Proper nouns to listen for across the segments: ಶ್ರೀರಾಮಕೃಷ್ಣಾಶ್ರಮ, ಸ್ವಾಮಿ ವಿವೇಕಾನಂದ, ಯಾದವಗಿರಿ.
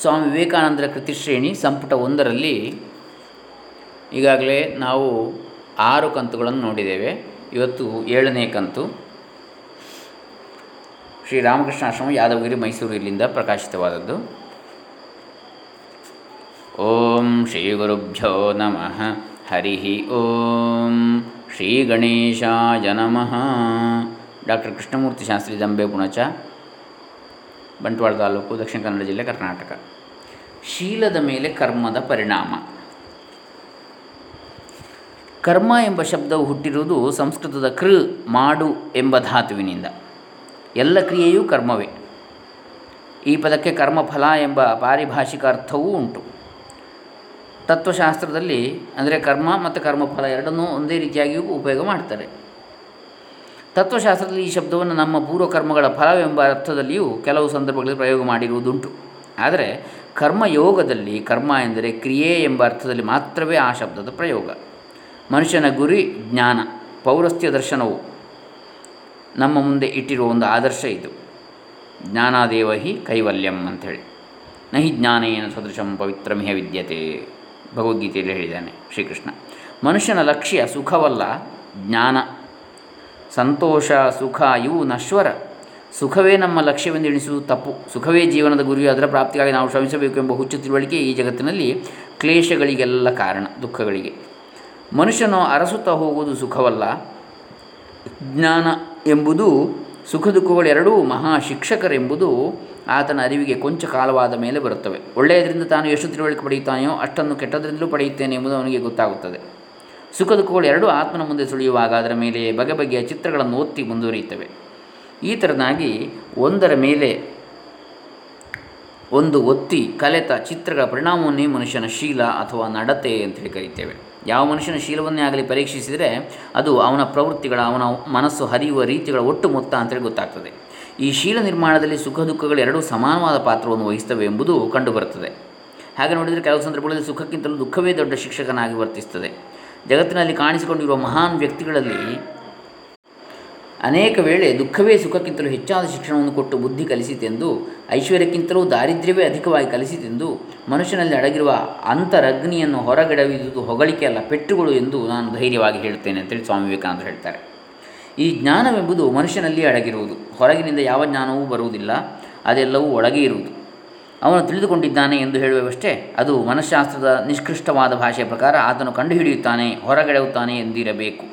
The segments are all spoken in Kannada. ಸ್ವಾಮಿ ವಿವೇಕಾನಂದರ ಕೃತಿಶ್ರೇಣಿ ಸಂಪುಟ 1ರಲ್ಲಿ ಈಗಾಗಲೇ ನಾವು 6 ಕಂತುಗಳನ್ನು ನೋಡಿದ್ದೇವೆ. ಇವತ್ತು 7ನೇ ಕಂತು. ಶ್ರೀರಾಮಕೃಷ್ಣಾಶ್ರಮ, ಯಾದವಗಿರಿ, ಮೈಸೂರು ಇಲ್ಲಿಂದ ಪ್ರಕಾಶಿತವಾದದ್ದು. ಓಂ ಶ್ರೀ ಗುರುಭ್ಯೋ ನಮಃ. ಹರಿ ಓಂ. ಶ್ರೀ ಗಣೇಶಾಯ ನಮಃ. ಡಾಕ್ಟರ್ ಕೃಷ್ಣಮೂರ್ತಿ ಶಾಸ್ತ್ರಿ, ದಂಬೆ, ಪುಣಚ, ಬಂಟ್ವಾಳ ತಾಲೂಕು, ದಕ್ಷಿಣ ಕನ್ನಡ ಜಿಲ್ಲೆ, ಕರ್ನಾಟಕ. ಶೀಲದ ಮೇಲೆ ಕರ್ಮದ ಪರಿಣಾಮ. ಕರ್ಮ ಎಂಬ ಶಬ್ದವು ಹುಟ್ಟಿರುವುದು ಸಂಸ್ಕೃತದ ಕೃ, ಮಾಡು ಎಂಬ ಧಾತುವಿನಿಂದ. ಎಲ್ಲ ಕ್ರಿಯೆಯೂ ಕರ್ಮವೇ. ಈ ಪದಕ್ಕೆ ಕರ್ಮಫಲ ಎಂಬ ಪಾರಿಭಾಷಿಕ ಅರ್ಥವೂ ಉಂಟು. ತತ್ವಶಾಸ್ತ್ರದಲ್ಲಿ ಅಂದರೆ ಕರ್ಮ ಮತ್ತು ಕರ್ಮಫಲ ಎರಡನ್ನೂ ಒಂದೇ ರೀತಿಯಾಗಿಯೂ ಉಪಯೋಗ ಮಾಡ್ತಾರೆ. ತತ್ವಶಾಸ್ತ್ರದಲ್ಲಿ ಈ ಶಬ್ದವನ್ನು ನಮ್ಮ ಪೂರ್ವಕರ್ಮಗಳ ಫಲವೆಂಬ ಅರ್ಥದಲ್ಲಿಯೂ ಕೆಲವು ಸಂದರ್ಭಗಳಲ್ಲಿ ಪ್ರಯೋಗ ಮಾಡಿರುವುದುಂಟು. ಆದರೆ ಕರ್ಮಯೋಗದಲ್ಲಿ ಕರ್ಮ ಎಂದರೆ ಕ್ರಿಯೆ ಎಂಬ ಅರ್ಥದಲ್ಲಿ ಮಾತ್ರವೇ ಆ ಶಬ್ದದ ಪ್ರಯೋಗ. ಮನುಷ್ಯನ ಗುರಿ ಜ್ಞಾನ, ಪೌರಸ್ತ್ಯ ದರ್ಶನವು ನಮ್ಮ ಮುಂದೆ ಇಟ್ಟಿರುವ ಒಂದು ಆದರ್ಶ ಇದು. ಜ್ಞಾನಾದೇವ ಹಿ ಕೈವಲ್ಯಂ ಅಂಥೇಳಿ. ನ ಹಿ ಜ್ಞಾನೇನ ಸದೃಶಂ ಪವಿತ್ರಮಿಹ ವಿದ್ಯತೆ, ಭಗವದ್ಗೀತೆಯಲ್ಲಿ ಹೇಳಿದ್ದಾನೆ ಶ್ರೀಕೃಷ್ಣ. ಮನುಷ್ಯನ ಲಕ್ಷ್ಯ ಸುಖವಲ್ಲ, ಜ್ಞಾನ. ಸಂತೋಷ, ಸುಖ ಇವು ನಶ್ವರ. ಸುಖವೇ ನಮ್ಮ ಲಕ್ಷ್ಯವೆಂದು ಎಣಿಸುವುದು ತಪ್ಪು. ಸುಖವೇ ಜೀವನದ ಗುರಿಯು, ಅದರ ಪ್ರಾಪ್ತಿಗಾಗಿ ನಾವು ಶ್ರಮಿಸಬೇಕು ಎಂಬ ಹುಚ್ಚು ತಿಳುವಳಿಕೆ ಈ ಜಗತ್ತಿನಲ್ಲಿ ಕ್ಲೇಶಗಳಿಗೆಲ್ಲ ಕಾರಣ, ದುಃಖಗಳಿಗೆ. ಮನುಷ್ಯನು ಅರಸುತ್ತಾ ಹೋಗುವುದು ಸುಖವಲ್ಲ, ಜ್ಞಾನ ಎಂಬುದು. ಸುಖ ದುಃಖಗಳೆರಡೂ ಮಹಾ ಶಿಕ್ಷಕರೆಂಬುದು ಆತನ ಅರಿವಿಗೆ ಕೊಂಚ ಕಾಲವಾದ ಮೇಲೆ ಬರುತ್ತವೆ. ಒಳ್ಳೆಯದರಿಂದ ತಾನು ಎಷ್ಟು ತಿಳುವಳಿಕೆ ಪಡೆಯುತ್ತಾನೆಯೋ ಅಷ್ಟನ್ನು ಕೆಟ್ಟದರಿಂದಲೂ ಪಡೆಯುತ್ತೇನೆ ಎಂಬುದು ಅವನಿಗೆ ಗೊತ್ತಾಗುತ್ತದೆ. ಸುಖ ದುಃಖಗಳೆರಡೂ ಆತ್ಮನ ಮುಂದೆ ಸುಳಿಯುವಾಗ ಅದರ ಮೇಲೆ ಬಗೆ ಬಗೆಯ ಚಿತ್ರಗಳನ್ನು ಒತ್ತಿ ಮುಂದುವರಿಯುತ್ತವೆ. ಈ ಥರನಾಗಿ ಒಂದರ ಮೇಲೆ ಒಂದು ಒತ್ತಿ ಕಲೆತ ಚಿತ್ರಗಳ ಪರಿಣಾಮವನ್ನೇ ಮನುಷ್ಯನ ಶೀಲ ಅಥವಾ ನಡತೆ ಅಂತೇಳಿ ಕರೀತೇವೆ. ಯಾವ ಮನುಷ್ಯನ ಶೀಲವನ್ನೇ ಆಗಲಿ ಪರೀಕ್ಷಿಸಿದರೆ ಅದು ಅವನ ಪ್ರವೃತ್ತಿಗಳ, ಅವನ ಮನಸ್ಸು ಹರಿಯುವ ರೀತಿಗಳ ಒಟ್ಟು ಮೊತ್ತ ಅಂತೇಳಿ ಗೊತ್ತಾಗ್ತದೆ. ಈ ಶೀಲ ನಿರ್ಮಾಣದಲ್ಲಿ ಸುಖ ದುಃಖಗಳೆರಡೂ ಸಮಾನವಾದ ಪಾತ್ರವನ್ನು ವಹಿಸ್ತವೆ ಎಂಬುದು ಕಂಡುಬರುತ್ತದೆ. ಹಾಗೆ ನೋಡಿದರೆ ಕೆಲವು ಸಂದರ್ಭಗಳಲ್ಲಿ ಸುಖಕ್ಕಿಂತಲೂ ದುಃಖವೇ ದೊಡ್ಡ ಶಿಕ್ಷಕನಾಗಿ ವರ್ತಿಸ್ತದೆ. ಜಗತ್ತಿನಲ್ಲಿ ಕಾಣಿಸಿಕೊಂಡಿರುವ ಮಹಾನ್ ವ್ಯಕ್ತಿಗಳಲ್ಲಿ ಅನೇಕ ವೇಳೆ ದುಃಖವೇ ಸುಖಕ್ಕಿಂತಲೂ ಹೆಚ್ಚಾದ ಶಿಕ್ಷಣವನ್ನು ಕೊಟ್ಟು ಬುದ್ಧಿ ಕಲಿಸಿತೆಂದು, ಐಶ್ವರ್ಯಕ್ಕಿಂತಲೂ ದಾರಿದ್ರ್ಯವೇ ಅಧಿಕವಾಗಿ ಕಲಿಸಿತೆಂದು, ಮನುಷ್ಯನಲ್ಲಿ ಅಡಗಿರುವ ಅಂತರಗ್ನಿಯನ್ನು ಹೊರಗೆಡವಿದುದು ಹೊಗಳಿಕೆ ಅಲ್ಲ, ಪೆಟ್ಟುಗಳು ಎಂದು ನಾನು ಧೈರ್ಯವಾಗಿ ಹೇಳ್ತೇನೆ ಅಂತೇಳಿ ಸ್ವಾಮಿ ವಿವೇಕಾನಂದರು ಹೇಳ್ತಾರೆ. ಈ ಜ್ಞಾನವೆಂಬುದು ಮನುಷ್ಯನಲ್ಲಿ ಅಡಗಿರುವುದು. ಹೊರಗಿನಿಂದ ಯಾವ ಜ್ಞಾನವೂ ಬರುವುದಿಲ್ಲ, ಅದೆಲ್ಲವೂ ಒಳಗೆ ಇರುವುದು. ಅವನು ತಿಳಿದುಕೊಂಡಿದ್ದಾನೆ ಎಂದು ಹೇಳುವಷ್ಟೇ. ಅದು ಮನಃಶಾಸ್ತ್ರದ ನಿಷ್ಕೃಷ್ಟವಾದ ಭಾಷೆಯ ಪ್ರಕಾರ ಆತನು ಕಂಡುಹಿಡಿಯುತ್ತಾನೆ, ಹೊರಗೆಡವುತ್ತಾನೆ ಎಂದಿರಬೇಕು.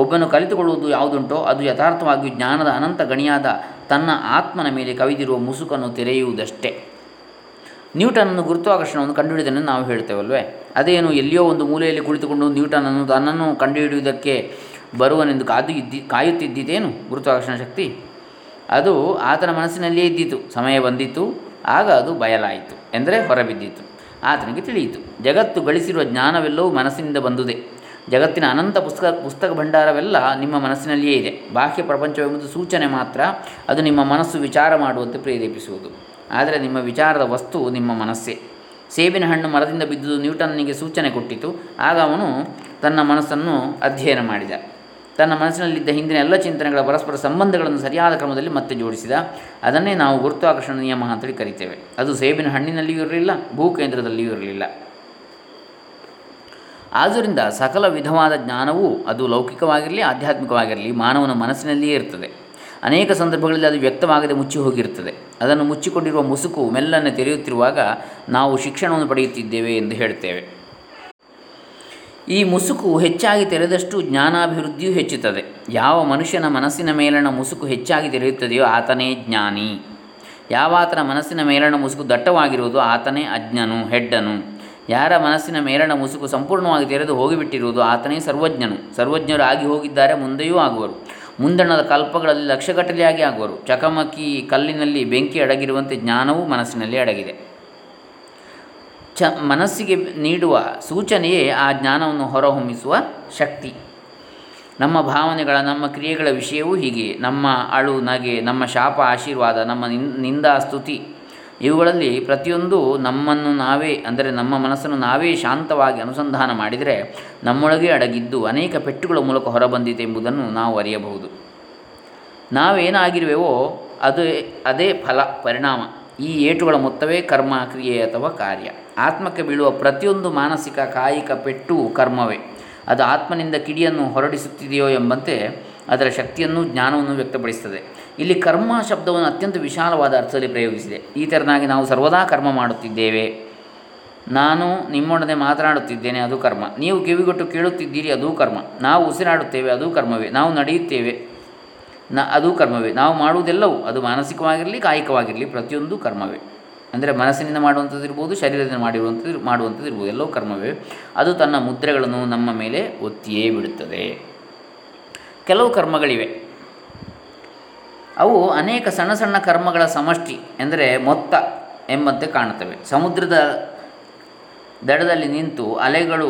ಒಬ್ಬನು ಕಲಿತುಕೊಳ್ಳುವುದು ಯಾವುದುಂಟೋ ಅದು ಯಥಾರ್ಥವಾಗಿ ಜ್ಞಾನದ ಅನಂತ ಗಣಿಯಾದ ತನ್ನ ಆತ್ಮನ ಮೇಲೆ ಕವಿದಿರುವ ಮುಸುಕನ್ನು ತೆರೆಯುವುದಷ್ಟೇ. ನ್ಯೂಟನನ್ನು ಗುರುತ್ವಾಕರ್ಷಣವನ್ನು ಕಂಡುಹಿಡಿದನ್ನು ನಾವು ಹೇಳ್ತೇವಲ್ವೇ, ಅದೇನು ಎಲ್ಲಿಯೋ ಒಂದು ಮೂಲೆಯಲ್ಲಿ ಕುಳಿತುಕೊಂಡು ನ್ಯೂಟನನ್ನು ತನ್ನನ್ನು ಕಂಡುಹಿಡಿಯುವುದಕ್ಕೆ ಬರುವನೆಂದು ಕಾಯುತ್ತಿದ್ದೇನು? ಗುರುತ್ವಾಕರ್ಷಣ ಶಕ್ತಿ ಅದು ಆತನ ಮನಸ್ಸಿನಲ್ಲಿಯೇ ಇದ್ದಿತು. ಸಮಯ ಬಂದಿತು, ಆಗ ಅದು ಬಯಲಾಯಿತು ಎಂದರೆ ಹೊರಬಿದ್ದಿತು, ಆತನಿಗೆ ತಿಳಿಯಿತು. ಜಗತ್ತು ಗಳಿಸಿರುವ ಜ್ಞಾನವೆಲ್ಲವೂ ಮನಸ್ಸಿನಿಂದ ಬಂದುದೇ. ಜಗತ್ತಿನ ಅನಂತ ಪುಸ್ತಕ ಭಂಡಾರವೆಲ್ಲ ನಿಮ್ಮ ಮನಸ್ಸಿನಲ್ಲಿಯೇ ಇದೆ. ಬಾಹ್ಯ ಪ್ರಪಂಚವೆಂಬುದು ಸೂಚನೆ ಮಾತ್ರ. ಅದು ನಿಮ್ಮ ಮನಸ್ಸು ವಿಚಾರ ಮಾಡುವಂತೆ ಪ್ರೇರೇಪಿಸುವುದು. ಆದರೆ ನಿಮ್ಮ ವಿಚಾರದ ವಸ್ತು ನಿಮ್ಮ ಮನಸ್ಸೇ. ಸೇಬಿನ ಹಣ್ಣು ಮರದಿಂದ ಬಿದ್ದುದು ನ್ಯೂಟನ್ನಿಗೆ ಸೂಚನೆ ಕೊಟ್ಟಿತು. ಆಗ ಅವನು ತನ್ನ ಮನಸ್ಸನ್ನು ಅಧ್ಯಯನ ಮಾಡಿದ. ತನ್ನ ಮನಸ್ಸಿನಲ್ಲಿದ್ದ ಹಿಂದಿನ ಎಲ್ಲ ಚಿಂತನೆಗಳ ಪರಸ್ಪರ ಸಂಬಂಧಗಳನ್ನು ಸರಿಯಾದ ಕ್ರಮದಲ್ಲಿ ಮತ್ತೆ ಜೋಡಿಸಿದ. ಅದನ್ನೇ ನಾವು ಗುರುತ್ವಾಕರ್ಷಣ ನಿಯಮ ಅಂತೇಳಿ ಕರಿತೇವೆ. ಅದು ಸೇಬಿನ ಹಣ್ಣಿನಲ್ಲಿಯೂ ಇರಲಿಲ್ಲ, ಭೂಕೇಂದ್ರದಲ್ಲಿಯೂ ಇರಲಿಲ್ಲ. ಆದ್ದರಿಂದ ಸಕಲ ವಿಧವಾದ ಜ್ಞಾನವೂ, ಅದು ಲೌಕಿಕವಾಗಿರಲಿ ಆಧ್ಯಾತ್ಮಿಕವಾಗಿರಲಿ, ಮಾನವನ ಮನಸ್ಸಿನಲ್ಲಿಯೇ ಇರ್ತದೆ. ಅನೇಕ ಸಂದರ್ಭಗಳಲ್ಲಿ ಅದು ವ್ಯಕ್ತವಾಗದೆ ಮುಚ್ಚಿ ಹೋಗಿರ್ತದೆ. ಅದನ್ನು ಮುಚ್ಚಿಕೊಂಡಿರುವ ಮುಸುಕು ಮೆಲ್ಲನೆ ತೆರೆಯುತ್ತಿರುವಾಗ ನಾವು ಶಿಕ್ಷಣವನ್ನು ಪಡೆಯುತ್ತಿದ್ದೇವೆ ಎಂದು ಹೇಳ್ತೇವೆ. ಈ ಮುಸುಕು ಹೆಚ್ಚಾಗಿ ತೆರೆದಷ್ಟು ಜ್ಞಾನಾಭಿವೃದ್ಧಿಯೂ ಹೆಚ್ಚುತ್ತದೆ. ಯಾವ ಮನುಷ್ಯನ ಮನಸ್ಸಿನ ಮೇಲಣ ಮುಸುಕು ಹೆಚ್ಚಾಗಿ ತೆರೆಯುತ್ತದೆಯೋ ಆತನೇ ಜ್ಞಾನಿ. ಯಾವಾತನ ಮನಸ್ಸಿನ ಮೇಲಣ ಮುಸುಕು ದಟ್ಟವಾಗಿರುವುದು ಆತನೇ ಅಜ್ಞನು, ಹೆಡ್ಡನು. ಯಾರ ಮನಸ್ಸಿನ ಮೇಲಣ ಮುಸುಕು ಸಂಪೂರ್ಣವಾಗಿ ತೆರೆದು ಹೋಗಿಬಿಟ್ಟಿರುವುದು ಆತನೇ ಸರ್ವಜ್ಞನು. ಸರ್ವಜ್ಞರು ಆಗಿ ಹೋಗಿದ್ದಾರೆ, ಮುಂದೆಯೂ ಆಗುವರು. ಮುಂದಣದ ಕಲ್ಪಗಳಲ್ಲಿ ಲಕ್ಷಗಟ್ಟಲೆಯಾಗಿ ಆಗುವರು. ಚಕಮಕಿ ಕಲ್ಲಿನಲ್ಲಿ ಬೆಂಕಿ ಅಡಗಿರುವಂತೆ ಜ್ಞಾನವು ಮನಸ್ಸಿನಲ್ಲಿ ಅಡಗಿದೆ. ಮನಸ್ಸಿಗೆ ನೀಡುವ ಸೂಚನೆಯೇ ಆ ಜ್ಞಾನವನ್ನು ಹೊರಹೊಮ್ಮಿಸುವ ಶಕ್ತಿ. ನಮ್ಮ ಭಾವನೆಗಳ, ನಮ್ಮ ಕ್ರಿಯೆಗಳ ವಿಷಯವೂ ಹೀಗೆ. ನಮ್ಮ ಅಳು, ನಗೆ, ನಮ್ಮ ಶಾಪ, ಆಶೀರ್ವಾದ, ನಮ್ಮ ನಿಂದಾ, ಸ್ತುತಿ ಇವುಗಳಲ್ಲಿ ಪ್ರತಿಯೊಂದು ನಮ್ಮನ್ನು ನಾವೇ ಅಂದರೆ ನಮ್ಮ ಮನಸ್ಸನ್ನು ನಾವೇ ಶಾಂತವಾಗಿ ಅನುಸಂಧಾನ ಮಾಡಿದರೆ ನಮ್ಮೊಳಗೆ ಅಡಗಿದ್ದು ಅನೇಕ ಪೆಟ್ಟುಗಳ ಮೂಲಕ ಹೊರಬಂದಿದೆ ಎಂಬುದನ್ನು ನಾವು ಅರಿಯಬಹುದು. ನಾವೇನಾಗಿರುವೆವೋ ಅದೇ ಫಲ, ಪರಿಣಾಮ. ಈ ಏಟುಗಳ ಮೊತ್ತವೇ ಕರ್ಮ, ಕ್ರಿಯೆ ಅಥವಾ ಕಾರ್ಯ. ಆತ್ಮಕ್ಕೆ ಬೀಳುವ ಪ್ರತಿಯೊಂದು ಮಾನಸಿಕ ಕಾಯಿಕ ಪೆಟ್ಟು ಕರ್ಮವೇ. ಅದು ಆತ್ಮನಿಂದ ಕಿಡಿಯನ್ನು ಹೊರಡಿಸುತ್ತಿದೆಯೋ ಎಂಬಂತೆ ಅದರ ಶಕ್ತಿಯನ್ನು ಜ್ಞಾನವನ್ನು ವ್ಯಕ್ತಪಡಿಸುತ್ತದೆ. ಇಲ್ಲಿ ಕರ್ಮ ಶಬ್ದವನ್ನು ಅತ್ಯಂತ ವಿಶಾಲವಾದ ಅರ್ಥದಲ್ಲಿ ಪ್ರಯೋಗಿಸಿದೆ. ಈ ತೆರನಾಗಿ ನಾವು ಸರ್ವದಾ ಕರ್ಮ ಮಾಡುತ್ತಿದ್ದೇವೆ. ನಾನು ನಿಮ್ಮೊಡನೆ ಮಾತನಾಡುತ್ತಿದ್ದೇನೆ, ಅದು ಕರ್ಮ. ನೀವು ಕಿವಿಗೊಟ್ಟು ಕೇಳುತ್ತಿದ್ದೀರಿ, ಅದೂ ಕರ್ಮ. ನಾವು ಉಸಿರಾಡುತ್ತೇವೆ, ಅದೂ ಕರ್ಮವೇ. ನಾವು ನಡೆಯುತ್ತೇವೆ, ಅದೂ ಕರ್ಮವೇ. ನಾವು ಮಾಡುವುದೆಲ್ಲವೂ, ಅದು ಮಾನಸಿಕವಾಗಿರಲಿ ಕಾಯಿಕವಾಗಿರಲಿ, ಪ್ರತಿಯೊಂದು ಕರ್ಮವೇ. ಅಂದರೆ ಮನಸ್ಸಿನಿಂದ ಮಾಡುವಂಥದ್ದು ಇರ್ಬೋದು, ಶರೀರದಿಂದ ಮಾಡುವಂಥದ್ದು ಇರ್ಬೋದು, ಎಲ್ಲವೂ ಕರ್ಮವೇ. ಅದು ತನ್ನ ಮುದ್ರೆಗಳನ್ನು ನಮ್ಮ ಮೇಲೆ ಒತ್ತಿಯೇ ಬಿಡುತ್ತದೆ. ಕೆಲವು ಕರ್ಮಗಳಿವೆ, ಅವು ಅನೇಕ ಸಣ್ಣ ಸಣ್ಣ ಕರ್ಮಗಳ ಸಮಷ್ಟಿ ಎಂದರೆ ಮೊತ್ತ ಎಂಬಂತೆ ಕಾಣುತ್ತವೆ. ಸಮುದ್ರದ ದಡದಲ್ಲಿ ನಿಂತು ಅಲೆಗಳು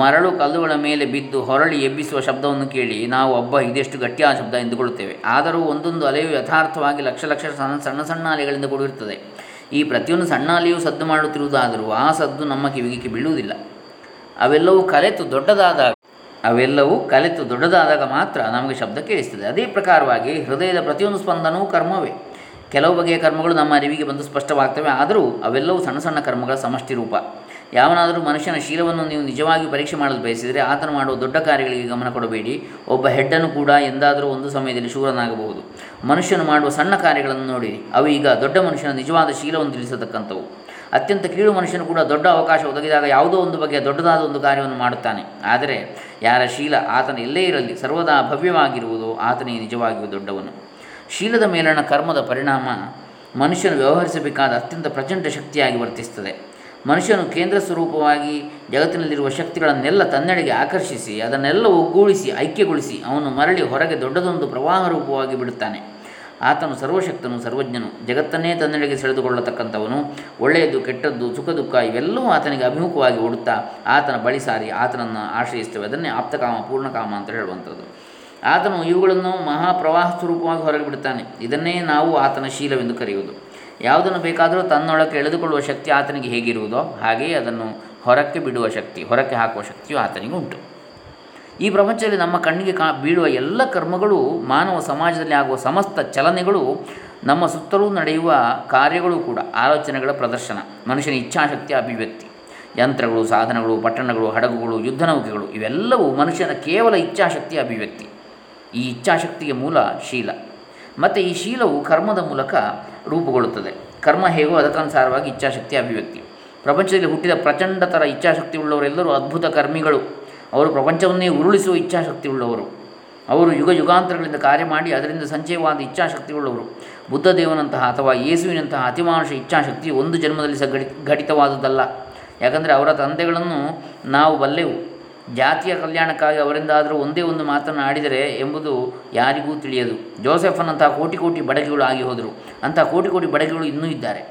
ಮರಳು ಕಲ್ಲುಗಳ ಮೇಲೆ ಬಿದ್ದು ಹೊರಳಿ ಎಬ್ಬಿಸುವ ಶಬ್ದವನ್ನು ಕೇಳಿ ನಾವು ಒಬ್ಬ ಇದೆಷ್ಟು ಗಟ್ಟಿಯಾದ ಶಬ್ದ ಎಂದುಕೊಳ್ಳುತ್ತೇವೆ. ಆದರೂ ಒಂದೊಂದು ಅಲೆಯು ಯಥಾರ್ಥವಾಗಿ ಲಕ್ಷ ಲಕ್ಷ ಸಣ್ಣ ಸಣ್ಣ ಅಲೆಗಳಿಂದ ಕೂಡಿರುತ್ತದೆ. ಈ ಪ್ರತಿಯೊಂದು ಸಣ್ಣ ಅಲೆಯೂ ಸದ್ದು ಮಾಡುತ್ತಿರುವುದಾದರೂ ಆ ಸದ್ದು ನಮ್ಮ ಕಿವಿಗೆ ಬೀಳುವುದಿಲ್ಲ. ಅವೆಲ್ಲವೂ ಕಲೆತು ದೊಡ್ಡದಾದಾಗ ಮಾತ್ರ ನಮಗೆ ಶಬ್ದ ಕೇಳಿಸ್ತದೆ. ಅದೇ ಪ್ರಕಾರವಾಗಿ ಹೃದಯದ ಪ್ರತಿಯೊಂದು ಸ್ಪಂದನವೂ ಕರ್ಮವೇ. ಕೆಲವು ಬಗೆಯ ಕರ್ಮಗಳು ನಮ್ಮ ಅರಿವಿಗೆ ಬಂದು ಸ್ಪಷ್ಟವಾಗ್ತವೆ, ಆದರೂ ಅವೆಲ್ಲವೂ ಸಣ್ಣ ಸಣ್ಣ ಕರ್ಮಗಳ ಸಮಷ್ಟಿ ರೂಪ. ಯಾವನಾದರೂ ಮನುಷ್ಯನ ಶೀಲವನ್ನು ನೀವು ನಿಜವಾಗಿ ಪರೀಕ್ಷೆ ಮಾಡಲು ಬಯಸಿದರೆ ಆತನು ಮಾಡುವ ದೊಡ್ಡ ಕಾರ್ಯಗಳಿಗೆ ಗಮನ ಕೊಡಬೇಡಿ. ಒಬ್ಬ ಹೆಡ್ಡನ್ನು ಕೂಡ ಎಂದಾದರೂ ಒಂದು ಸಮಯದಲ್ಲಿ ಶೂರನಾಗಬಹುದು. ಮನುಷ್ಯನು ಮಾಡುವ ಸಣ್ಣ ಕಾರ್ಯಗಳನ್ನು ನೋಡಿರಿ, ಅವು ಈಗ ದೊಡ್ಡ ಮನುಷ್ಯನ ನಿಜವಾದ ಶೀಲವನ್ನು ತಿಳಿಸತಕ್ಕಂಥವು. ಅತ್ಯಂತ ಕೀಳು ಮನುಷ್ಯನು ಕೂಡ ದೊಡ್ಡ ಅವಕಾಶ ಒದಗಿದಾಗ ಯಾವುದೋ ಒಂದು ಬಗೆಯ ದೊಡ್ಡದಾದ ಒಂದು ಕಾರ್ಯವನ್ನು ಮಾಡುತ್ತಾನೆ. ಆದರೆ ಯಾರ ಶೀಲ ಆತನ ಎಲ್ಲೇ ಇರಲಿ ಸರ್ವದಾ ಭವ್ಯವಾಗಿರುವುದು ಆತನಿಗೆ ನಿಜವಾಗಿಯೂ ದೊಡ್ಡವನು. ಶೀಲದ ಮೇಲಣ ಕರ್ಮದ ಪರಿಣಾಮ ಮನುಷ್ಯನು ವ್ಯವಹರಿಸಬೇಕಾದ ಅತ್ಯಂತ ಪ್ರಚಂಡ ಶಕ್ತಿಯಾಗಿ ವರ್ತಿಸುತ್ತದೆ. ಮನುಷ್ಯನು ಕೇಂದ್ರ ಸ್ವರೂಪವಾಗಿ ಜಗತ್ತಿನಲ್ಲಿರುವ ಶಕ್ತಿಗಳನ್ನೆಲ್ಲ ತನ್ನೆಡೆಗೆ ಆಕರ್ಷಿಸಿ ಅದನ್ನೆಲ್ಲ ಒಗ್ಗೂಡಿಸಿ ಐಕ್ಯಗೊಳಿಸಿ ಅವನು ಮರಳಿ ಹೊರಗೆ ದೊಡ್ಡದೊಂದು ಪ್ರವಾಹ ರೂಪವಾಗಿ ಬಿಡುತ್ತಾನೆ. ಆತನು ಸರ್ವಶಕ್ತನು, ಸರ್ವಜ್ಞನು, ಜಗತ್ತನ್ನೇ ತನ್ನೆಡೆಗೆ ಸೆಳೆದುಕೊಳ್ಳತಕ್ಕಂಥವನು. ಒಳ್ಳೆಯದು, ಕೆಟ್ಟದ್ದು, ಸುಖ ದುಃಖ ಇವೆಲ್ಲವೂ ಆತನಿಗೆ ಅಭಿಮುಖವಾಗಿ ಓಡುತ್ತಾ ಆತನ ಬಳಿ ಸಾರಿ ಆತನನ್ನು ಆಶ್ರಯಿಸ್ತವೆ. ಅದನ್ನೇ ಆಪ್ತಕಾಮ, ಪೂರ್ಣಕಾಮ ಅಂತ ಹೇಳುವಂಥದ್ದು. ಆತನು ಇವುಗಳನ್ನು ಮಹಾಪ್ರವಾಹ ಸ್ವರೂಪವಾಗಿ ಹೊರಗೆ ಬಿಡುತ್ತಾನೆ. ಇದನ್ನೇ ನಾವು ಆತನ ಶೀಲವೆಂದು ಕರೆಯುವುದು. ಯಾವುದನ್ನು ಬೇಕಾದರೂ ತನ್ನೊಳಕ್ಕೆ ಎಳೆದುಕೊಳ್ಳುವ ಶಕ್ತಿ ಆತನಿಗೆ ಹೇಗಿರುವುದೋ ಹಾಗೆಯೇ ಅದನ್ನು ಹೊರಕ್ಕೆ ಬಿಡುವ ಶಕ್ತಿ, ಹೊರಕ್ಕೆ ಹಾಕುವ ಶಕ್ತಿಯು ಆತನಿಗೂ ಉಂಟು. ಈ ಪ್ರಪಂಚದಲ್ಲಿ ನಮ್ಮ ಕಣ್ಣಿಗೆ ಬೀಳುವ ಎಲ್ಲ ಕರ್ಮಗಳು, ಮಾನವ ಸಮಾಜದಲ್ಲಿ ಆಗುವ ಸಮಸ್ತ ಚಲನೆಗಳು, ನಮ್ಮ ಸುತ್ತಲೂ ನಡೆಯುವ ಕಾರ್ಯಗಳು ಕೂಡ ಆಲೋಚನೆಗಳ ಪ್ರದರ್ಶನ, ಮನುಷ್ಯನ ಇಚ್ಛಾಶಕ್ತಿಯ ಅಭಿವ್ಯಕ್ತಿ. ಯಂತ್ರಗಳು, ಸಾಧನಗಳು, ಪಟ್ಟಣಗಳು, ಹಡಗುಗಳು, ಯುದ್ಧನೌಕೆಗಳು ಇವೆಲ್ಲವೂ ಮನುಷ್ಯನ ಕೇವಲ ಇಚ್ಛಾಶಕ್ತಿಯ ಅಭಿವ್ಯಕ್ತಿ. ಈ ಇಚ್ಛಾಶಕ್ತಿಗೆ ಮೂಲ ಶೀಲ. ಮತ್ತು ಈ ಶೀಲವು ಕರ್ಮದ ಮೂಲಕ ರೂಪುಗೊಳ್ಳುತ್ತದೆ. ಕರ್ಮ ಹೇಗೋ ಅದಕ್ಕನುಸಾರವಾಗಿ ಇಚ್ಛಾಶಕ್ತಿಯ ಅಭಿವ್ಯಕ್ತಿ. ಪ್ರಪಂಚದಲ್ಲಿ ಹುಟ್ಟಿದ ಪ್ರಚಂಡ ಥರ ಇಚ್ಛಾಶಕ್ತಿ ಉಳ್ಳವರೆಲ್ಲರೂ ಅದ್ಭುತ ಕರ್ಮಿಗಳು. ಅವರು ಪ್ರಪಂಚವನ್ನೇ ಉರುಳಿಸುವ ಇಚ್ಛಾಶಕ್ತಿ ಉಳ್ಳವರು. ಅವರು ಯುಗ ಯುಗಾಂತರಗಳಿಂದ ಕಾರ್ಯ ಮಾಡಿ ಅದರಿಂದ ಸಂಚಯವಾದ ಇಚ್ಛಾಶಕ್ತಿ ಉಳ್ಳವರು. ಬುದ್ಧದೇವನಂತಹ ಅಥವಾ ಯೇಸುವಿನಂತಹ ಅತಿಮಾನುಷ ಇಚ್ಛಾಶಕ್ತಿ ಒಂದು ಜನ್ಮದಲ್ಲಿ ಘಟಿತವಾದುದಲ್ಲ. ಯಾಕಂದರೆ ಅವರ ತಂದೆಗಳನ್ನು ನಾವು ಬಲ್ಲೆವು. ಜಾತಿಯ ಕಲ್ಯಾಣಕ್ಕಾಗಿ ಅವರಿಂದಾದರೂ ಒಂದೇ ಒಂದು ಮಾತನ್ನು ಆಡಿದರೆ ಎಂಬುದು ಯಾರಿಗೂ ತಿಳಿಯದು. ಜೋಸೆಫನಂತಹ ಕೋಟಿ ಕೋಟಿ ಬಡಗಿಗಳು ಆಗಿ ಹೋದರು. ಅಂತಹ ಕೋಟಿ ಕೋಟಿ ಬಡಗಿಗಳು ಇನ್ನೂ ಇದ್ದಾರೆ.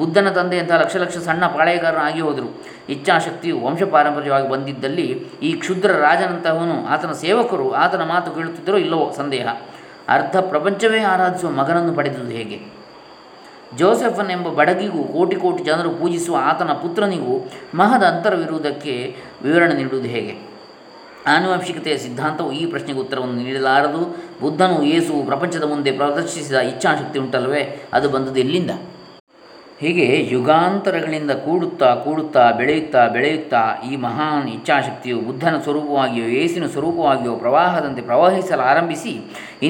ಬುದ್ಧನ ತಂದೆಯಂತಹ ಲಕ್ಷ ಲಕ್ಷ ಸಣ್ಣ ಪಾಳೆಯಗಾರರು ಆಗಿ ಹೋದರು. ಇಚ್ಛಾಶಕ್ತಿಯು ವಂಶ ಪಾರಂಪರ್ಯವಾಗಿ ಬಂದಿದ್ದಲ್ಲಿ ಈ ಕ್ಷುದ್ರ ರಾಜನಂತಹವನು, ಆತನ ಸೇವಕರು ಆತನ ಮಾತು ಕೇಳುತ್ತಿದ್ದರೋ ಇಲ್ಲವೋ ಸಂದೇಹ. ಅರ್ಧ ಪ್ರಪಂಚವೇ ಆರಾಧಿಸುವ ಮಗನನ್ನು ಪಡೆದುದು ಹೇಗೆ? ಜೋಸೆಫನ್ ಎಂಬ ಬಡಗಿಗೂ ಕೋಟಿ ಕೋಟಿ ಜನರು ಪೂಜಿಸುವ ಆತನ ಪುತ್ರನಿಗೂ ಮಹದ ಅಂತರವಿರುವುದಕ್ಕೆ ವಿವರಣೆ ನೀಡುವುದು ಹೇಗೆ? ಆನುವಂಶಿಕತೆಯ ಸಿದ್ಧಾಂತವು ಈ ಪ್ರಶ್ನೆಗೆ ಉತ್ತರವನ್ನು ನೀಡಲಾರದು. ಬುದ್ಧನು, ಯೇಸುವು ಪ್ರಪಂಚದ ಮುಂದೆ ಪ್ರದರ್ಶಿಸಿದ ಇಚ್ಛಾಶಕ್ತಿ ಉಂಟಲ್ವೇ, ಅದು ಬಂದುದು ಎಲ್ಲಿಂದ? ಹೀಗೆ ಯುಗಾಂತರಗಳಿಂದ ಕೂಡುತ್ತಾ ಕೂಡುತ್ತಾ ಬೆಳೆಯುತ್ತಾ ಬೆಳೆಯುತ್ತಾ ಈ ಮಹಾನ್ ಇಚ್ಛಾಶಕ್ತಿಯು ಬುದ್ಧನ ಸ್ವರೂಪವಾಗಿಯೋ ಯೇಸುವಿನ ಸ್ವರೂಪವಾಗಿಯೋ ಪ್ರವಾಹದಂತೆ ಪ್ರವಹಿಸಲಾರಂಭಿಸಿ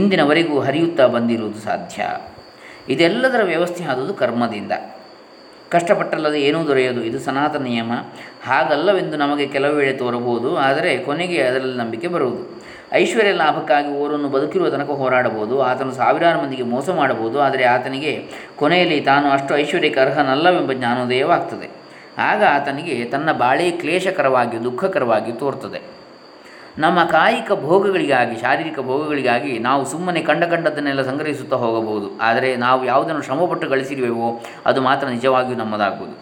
ಇಂದಿನವರೆಗೂ ಹರಿಯುತ್ತಾ ಬಂದಿರುವುದು ಸಾಧ್ಯ. ಇದೆಲ್ಲದರ ವ್ಯವಸ್ಥೆ ಆದುದು ಕರ್ಮದಿಂದ. ಕಷ್ಟಪಟ್ಟಲ್ಲದೆ ಏನೂ ದೊರೆಯದು, ಇದು ಸನಾತನ ನಿಯಮ. ಹಾಗಲ್ಲವೆಂದು ನಮಗೆ ಕೆಲವು ವೇಳೆ ತೋರಬಹುದು, ಆದರೆ ಕೊನೆಗೆ ಅದರಲ್ಲಿ ನಂಬಿಕೆ ಬರುವುದು. ಐಶ್ವರ್ಯ ಲಾಭಕ್ಕಾಗಿ ಓರನ್ನು ಬದುಕಿರುವ ತನಕ ಹೋರಾಡಬಹುದು, ಆತನು ಸಾವಿರಾರು ಮಂದಿಗೆ ಮೋಸ ಮಾಡಬಹುದು, ಆದರೆ ಆತನಿಗೆ ಕೊನೆಯಲ್ಲಿ ತಾನು ಅಷ್ಟು ಐಶ್ವರ್ಯಕ್ಕೆ ಅರ್ಹನಲ್ಲವೆಂಬ ಜ್ಞಾನೋದಯವಾಗ್ತದೆ. ಆಗ ಆತನಿಗೆ ತನ್ನ ಬಾಳೆ ಕ್ಲೇಶಕರವಾಗಿಯೂ ದುಃಖಕರವಾಗಿಯೂ ತೋರ್ತದೆ. ನಮ್ಮ ಕಾಯಿಕ ಭೋಗಗಳಿಗಾಗಿ, ಶಾರೀರಿಕ ಭೋಗಗಳಿಗಾಗಿ ನಾವು ಸುಮ್ಮನೆ ಕಂಡದ್ದನ್ನೆಲ್ಲ ಸಂಗ್ರಹಿಸುತ್ತಾ ಹೋಗಬಹುದು, ಆದರೆ ನಾವು ಯಾವುದನ್ನು ಶ್ರಮಪಟ್ಟು ಗಳಿಸಿರುವೆವೋ ಅದು ಮಾತ್ರ ನಿಜವಾಗಿಯೂ ನಮ್ಮದಾಗುವುದು.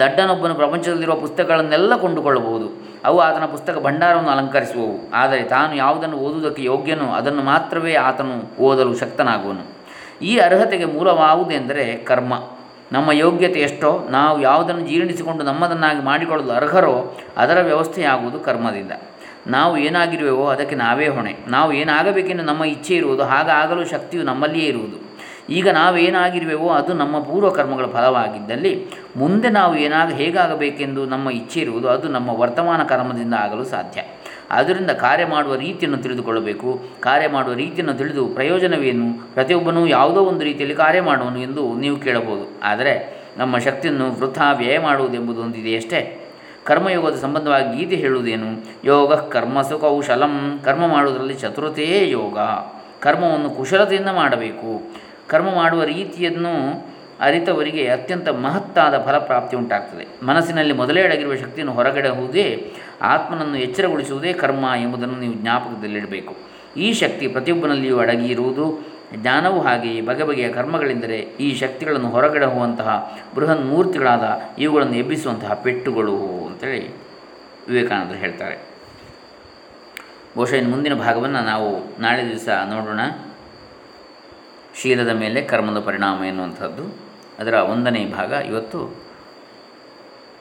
ದಡ್ಡನೊಬ್ಬನು ಪ್ರಪಂಚದಲ್ಲಿರುವ ಪುಸ್ತಕಗಳನ್ನೆಲ್ಲ ಕೊಂಡುಕೊಳ್ಳಬಹುದು, ಅವು ಆತನ ಪುಸ್ತಕ ಭಂಡಾರವನ್ನು ಅಲಂಕರಿಸುವವು, ಆದರೆ ತಾನು ಯಾವುದನ್ನು ಓದುವುದಕ್ಕೆ ಯೋಗ್ಯನೋ ಅದನ್ನು ಮಾತ್ರವೇ ಆತನು ಓದಲು ಶಕ್ತನಾಗುವನು. ಈ ಅರ್ಹತೆಗೆ ಮೂಲವಾವುದೆಂದರೆ ಕರ್ಮ. ನಮ್ಮ ಯೋಗ್ಯತೆ ಎಷ್ಟೋ, ನಾವು ಯಾವುದನ್ನು ಜೀರ್ಣಿಸಿಕೊಂಡು ನಮ್ಮದನ್ನಾಗಿ ಮಾಡಿಕೊಳ್ಳಲು ಅರ್ಹರೋ ಅದರ ವ್ಯವಸ್ಥೆಯಾಗುವುದು ಕರ್ಮದಿಂದ. ನಾವು ಏನಾಗಿರುವೆವೋ ಅದಕ್ಕೆ ನಾವೇ ಹೊಣೆ. ನಾವು ಏನಾಗಬೇಕೆಂದು ನಮ್ಮ ಇಚ್ಛೆ ಇರುವುದು, ಹಾಗಾಗಲು ಶಕ್ತಿಯು ನಮ್ಮಲ್ಲಿಯೇ ಇರುವುದು. ಈಗ ನಾವೇನಾಗಿರುವೆವೋ ಅದು ನಮ್ಮ ಪೂರ್ವ ಕರ್ಮಗಳ ಫಲವಾಗಿದ್ದಲ್ಲಿ ಮುಂದೆ ನಾವು ಹೇಗಾಗಬೇಕೆಂದು ನಮ್ಮ ಇಚ್ಛೆ ಇರುವುದು ಅದು ನಮ್ಮ ವರ್ತಮಾನ ಕರ್ಮದಿಂದ ಆಗಲು ಸಾಧ್ಯ. ಆದ್ದರಿಂದ ಕಾರ್ಯ ಮಾಡುವ ರೀತಿಯನ್ನು ತಿಳಿದುಕೊಳ್ಳಬೇಕು. ಕಾರ್ಯ ಮಾಡುವ ರೀತಿಯನ್ನು ತಿಳಿದು ಪ್ರಯೋಜನವೇನು? ಪ್ರತಿಯೊಬ್ಬನೂ ಯಾವುದೋ ಒಂದು ರೀತಿಯಲ್ಲಿ ಕಾರ್ಯ ಮಾಡುವನು ಎಂದು ನೀವು ಕೇಳಬಹುದು. ಆದರೆ ನಮ್ಮ ಶಕ್ತಿಯನ್ನು ವೃಥಾ ವ್ಯಯ ಮಾಡುವುದೆಂಬುದು ಒಂದಿದೆಯಷ್ಟೇ. ಕರ್ಮಯೋಗದ ಸಂಬಂಧವಾಗಿ ಗೀತೆ ಹೇಳುವುದೇನು? ಯೋಗ ಕರ್ಮಸು ಕೌಶಲಂ. ಕರ್ಮ ಮಾಡುವುದರಲ್ಲಿ ಚತುರತೆಯೇ ಯೋಗ. ಕರ್ಮವನ್ನು ಕುಶಲತೆಯಿಂದ ಮಾಡಬೇಕು. ಕರ್ಮ ಮಾಡುವ ರೀತಿಯನ್ನು ಅರಿತವರಿಗೆ ಅತ್ಯಂತ ಮಹತ್ತಾದ ಫಲಪ್ರಾಪ್ತಿ ಉಂಟಾಗ್ತದೆ. ಮನಸ್ಸಿನಲ್ಲಿ ಮೊದಲೇ ಅಡಗಿರುವ ಶಕ್ತಿಯನ್ನು ಹೊರಗಡೆಹುವುದೇ, ಆತ್ಮನನ್ನು ಎಚ್ಚರಗೊಳಿಸುವುದೇ ಕರ್ಮ ಎಂಬುದನ್ನು ನೀವು ಜ್ಞಾಪಕದಲ್ಲಿಡಬೇಕು. ಈ ಶಕ್ತಿ ಪ್ರತಿಯೊಬ್ಬನಲ್ಲಿಯೂ ಅಡಗಿರುವುದು. ಜ್ಞಾನವೂ ಹಾಗೆಯೇ ಬಗೆ ಬಗೆಯ ಕರ್ಮಗಳೆಂದರೆ ಈ ಶಕ್ತಿಗಳನ್ನು ಹೊರಗಡೆಹುವಂತಹ ಬೃಹನ್ ಮೂರ್ತಿಗಳಾದ ಇವುಗಳನ್ನು ಎಬ್ಬಿಸುವಂತಹ ಪೆಟ್ಟುಗಳು ಅಂತೇಳಿ ವಿವೇಕಾನಂದರು ಹೇಳ್ತಾರೆ. ಬಹುಶಃ ಇನ್ನು ಮುಂದಿನ ಭಾಗವನ್ನು ನಾವು ನಾಳೆ ದಿವಸ ನೋಡೋಣ. ಶೀಲದ ಮೇಲೆ ಕರ್ಮದ ಪರಿಣಾಮ ಎನ್ನುವಂಥದ್ದು ಅದರ 1ನೇ ಭಾಗ ಇವತ್ತು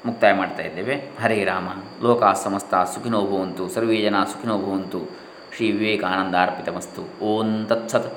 ಮುಕ್ತಾಯ ಮಾಡ್ತಾ ಇದ್ದೇವೆ. ಹರೇ ರಾಮ. ಲೋಕ ಸಮಸ್ತ ಸುಖಿನೋ ಭವಂತು ಸರ್ವೇ ಜನ ಸುಖಿನೋ ಭವಂತು. ಶ್ರೀ ವಿವೇಕಾನಂದ ಅರ್ಪಿತಮಸ್ತು. ಓಂ ತತ್ಸತ್.